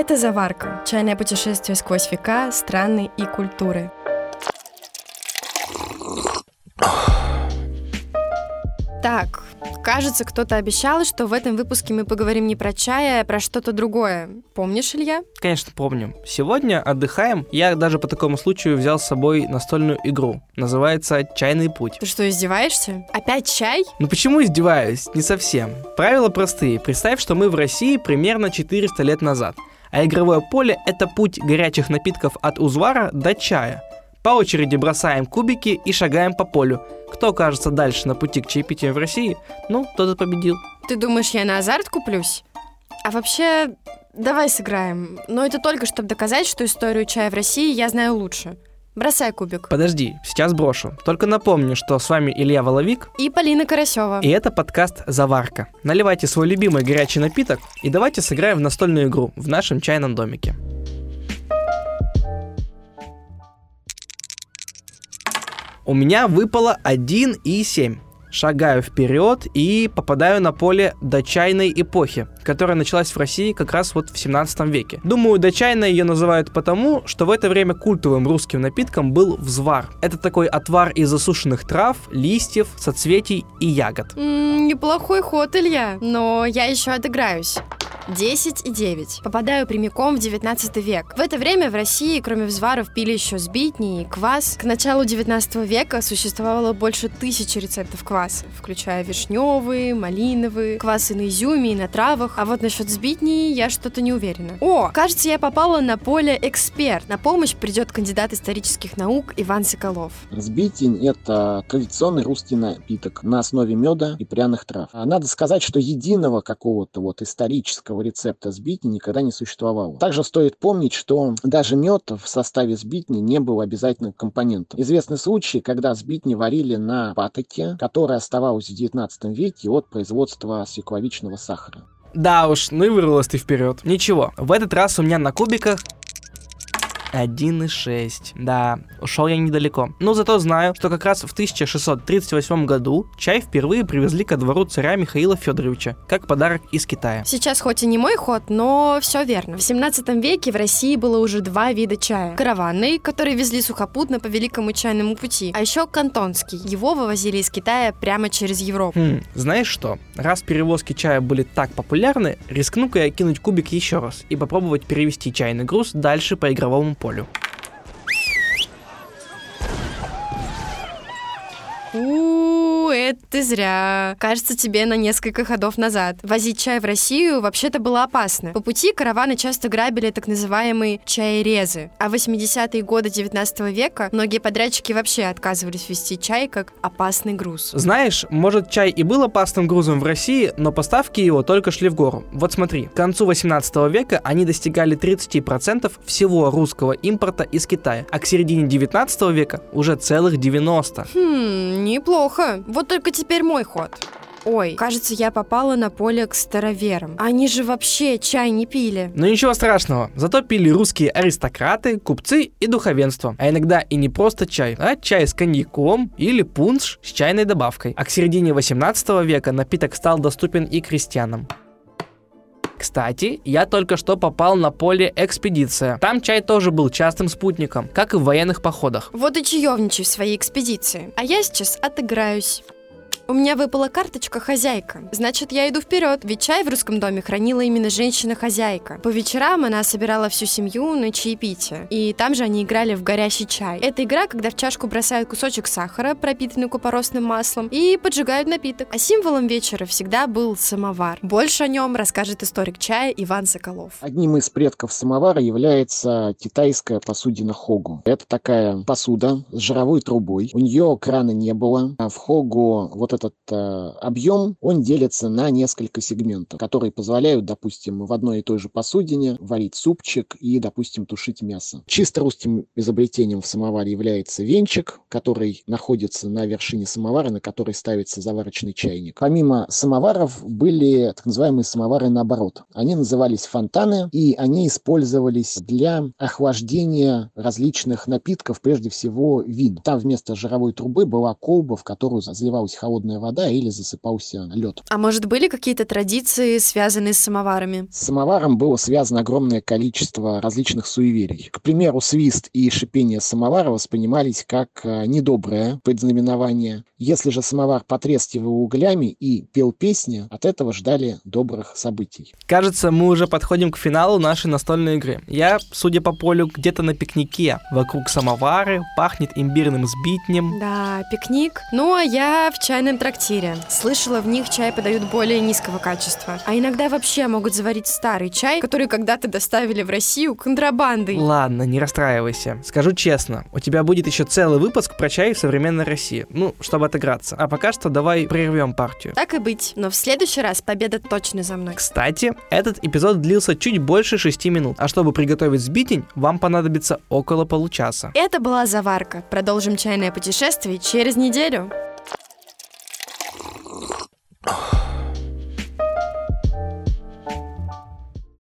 Это «Заварка» – чайное путешествие сквозь века, страны и культуры. Так, кажется, кто-то обещал, что в этом выпуске мы поговорим не про чай, а про что-то другое. Помнишь, Илья? Конечно, помню. Сегодня отдыхаем. Я даже по такому случаю взял с собой настольную игру. Называется «Чайный путь». Ты что, издеваешься? Опять чай? Ну почему издеваюсь? Не совсем. Правила простые. Представь, что мы в России примерно 400 лет назад. А игровое поле – это путь горячих напитков от узвара до чая. По очереди бросаем кубики и шагаем по полю. Кто окажется дальше на пути к чаепитию в России, тот и победил. Ты думаешь, я на азарт куплюсь? А вообще, давай сыграем. Но это только, чтобы доказать, что историю чая в России я знаю лучше. Бросай кубик. Подожди, сейчас брошу. Только напомню, что с вами Илья Воловик и Полина Карасева. И это подкаст «Заварка». Наливайте свой любимый горячий напиток и давайте сыграем в настольную игру в нашем чайном домике. У меня выпало 1,7. Шагаю вперед и попадаю на поле дочайной эпохи, которая началась в России как раз в 17 веке. Думаю, дочайной ее называют потому, что в это время культовым русским напитком был взвар. Это такой отвар из засушенных трав, листьев, соцветий и ягод. Неплохой ход, Илья, но я еще отыграюсь. 10,9. Попадаю прямиком в 19 век. В это время в России, кроме взваров, пили еще сбитни и квас. К началу 19 века существовало больше 1000 рецептов кваса, включая вишневые, малиновые, квасы на изюме и на травах. А вот насчет сбитни я что-то не уверена. О, кажется, я попала на поле эксперт. На помощь придет кандидат исторических наук Иван Соколов. Сбитень – это традиционный русский напиток на основе меда и пряных трав. Надо сказать, что единого какого-то исторического рецепта сбитни никогда не существовало. Также стоит помнить, что даже мед в составе сбитни не был обязательным компонентом. Известны случаи, когда сбитни варили на патоке, которая оставалась в 19 веке от производства свекловичного сахара. Да уж, вырвалась ты вперед. Ничего, в этот раз у меня на кубиках 1,6. Да, ушел я недалеко. Но зато знаю, что как раз в 1638 году чай впервые привезли ко двору царя Михаила Федоровича, как подарок из Китая. Сейчас хоть и не мой ход, но все верно. В 17 веке в России было уже два вида чая. Караванный, который везли сухопутно по великому чайному пути, а еще кантонский. Его вывозили из Китая прямо через Европу. Знаешь что? Раз перевозки чая были так популярны, рискну-ка я кинуть кубик еще раз и попробовать перевести чайный груз дальше по игровому полю. Это ты зря. Кажется, тебе на несколько ходов назад. Возить чай в Россию вообще-то было опасно. По пути караваны часто грабили так называемые чайрезы. А в 80-е годы 19 века многие подрядчики вообще отказывались везти чай как опасный груз. Знаешь, может, чай и был опасным грузом в России, но поставки его только шли в гору. Вот смотри, к концу 18 века они достигали 30% всего русского импорта из Китая, а к середине 19 века уже целых 90%. Неплохо. Вот только теперь мой ход. Ой, кажется, я попала на поле к староверам. Они же вообще чай не пили. Но ничего страшного, зато пили русские аристократы, купцы и духовенство. А иногда и не просто чай, а чай с коньяком или пунш с чайной добавкой. А к середине 18 века напиток стал доступен и крестьянам. Кстати, я только что попал на поле экспедиция. Там чай тоже был частым спутником, как и в военных походах. Вот и чаевничай в своей экспедиции. А я сейчас отыграюсь. У меня выпала карточка «Хозяйка». Значит, я иду вперед, ведь чай в русском доме хранила именно женщина-хозяйка. По вечерам она собирала всю семью на чаепитие, и там же они играли в горящий чай. Это игра, когда в чашку бросают кусочек сахара, пропитанный купоросным маслом, и поджигают напиток. А символом вечера всегда был самовар. Больше о нем расскажет историк чая Иван Соколов. Одним из предков самовара является китайская посудина хогу. Это такая посуда с жировой трубой. У нее крана не было, а в хогу объем, он делится на несколько сегментов, которые позволяют, допустим, в одной и той же посудине варить супчик и, допустим, тушить мясо. Чисто русским изобретением в самоваре является венчик, который находится на вершине самовара, на который ставится заварочный чайник. Помимо самоваров были так называемые самовары наоборот. Они назывались фонтаны, и они использовались для охлаждения различных напитков, прежде всего вин. Там вместо жировой трубы была колба, в которую заливалась холодная холодная вода или засыпался лед. А может, были какие-то традиции, связанные с самоварами? С самоваром было связано огромное количество различных суеверий. К примеру, свист и шипение самовара воспринимались как недоброе предзнаменование. Если же самовар потрескивал углями и пел песни, от этого ждали добрых событий. Кажется, мы уже подходим к финалу нашей настольной игры. Я, судя по полю, где-то на пикнике. Вокруг самовары, пахнет имбирным сбитнем. Да, пикник. Ну, а я в чайном трактире. Слышала, в них чай подают более низкого качества. А иногда вообще могут заварить старый чай, который когда-то доставили в Россию контрабандой. Ладно, не расстраивайся. Скажу честно, у тебя будет еще целый выпуск про чай в современной России. Ну, чтобы отыграться. А пока что давай прервем партию. Так и быть, но в следующий раз победа точно за мной. Кстати, этот эпизод длился чуть больше 6 минут. А чтобы приготовить сбитень, вам понадобится около получаса. Это была заварка. Продолжим чайное путешествие через неделю.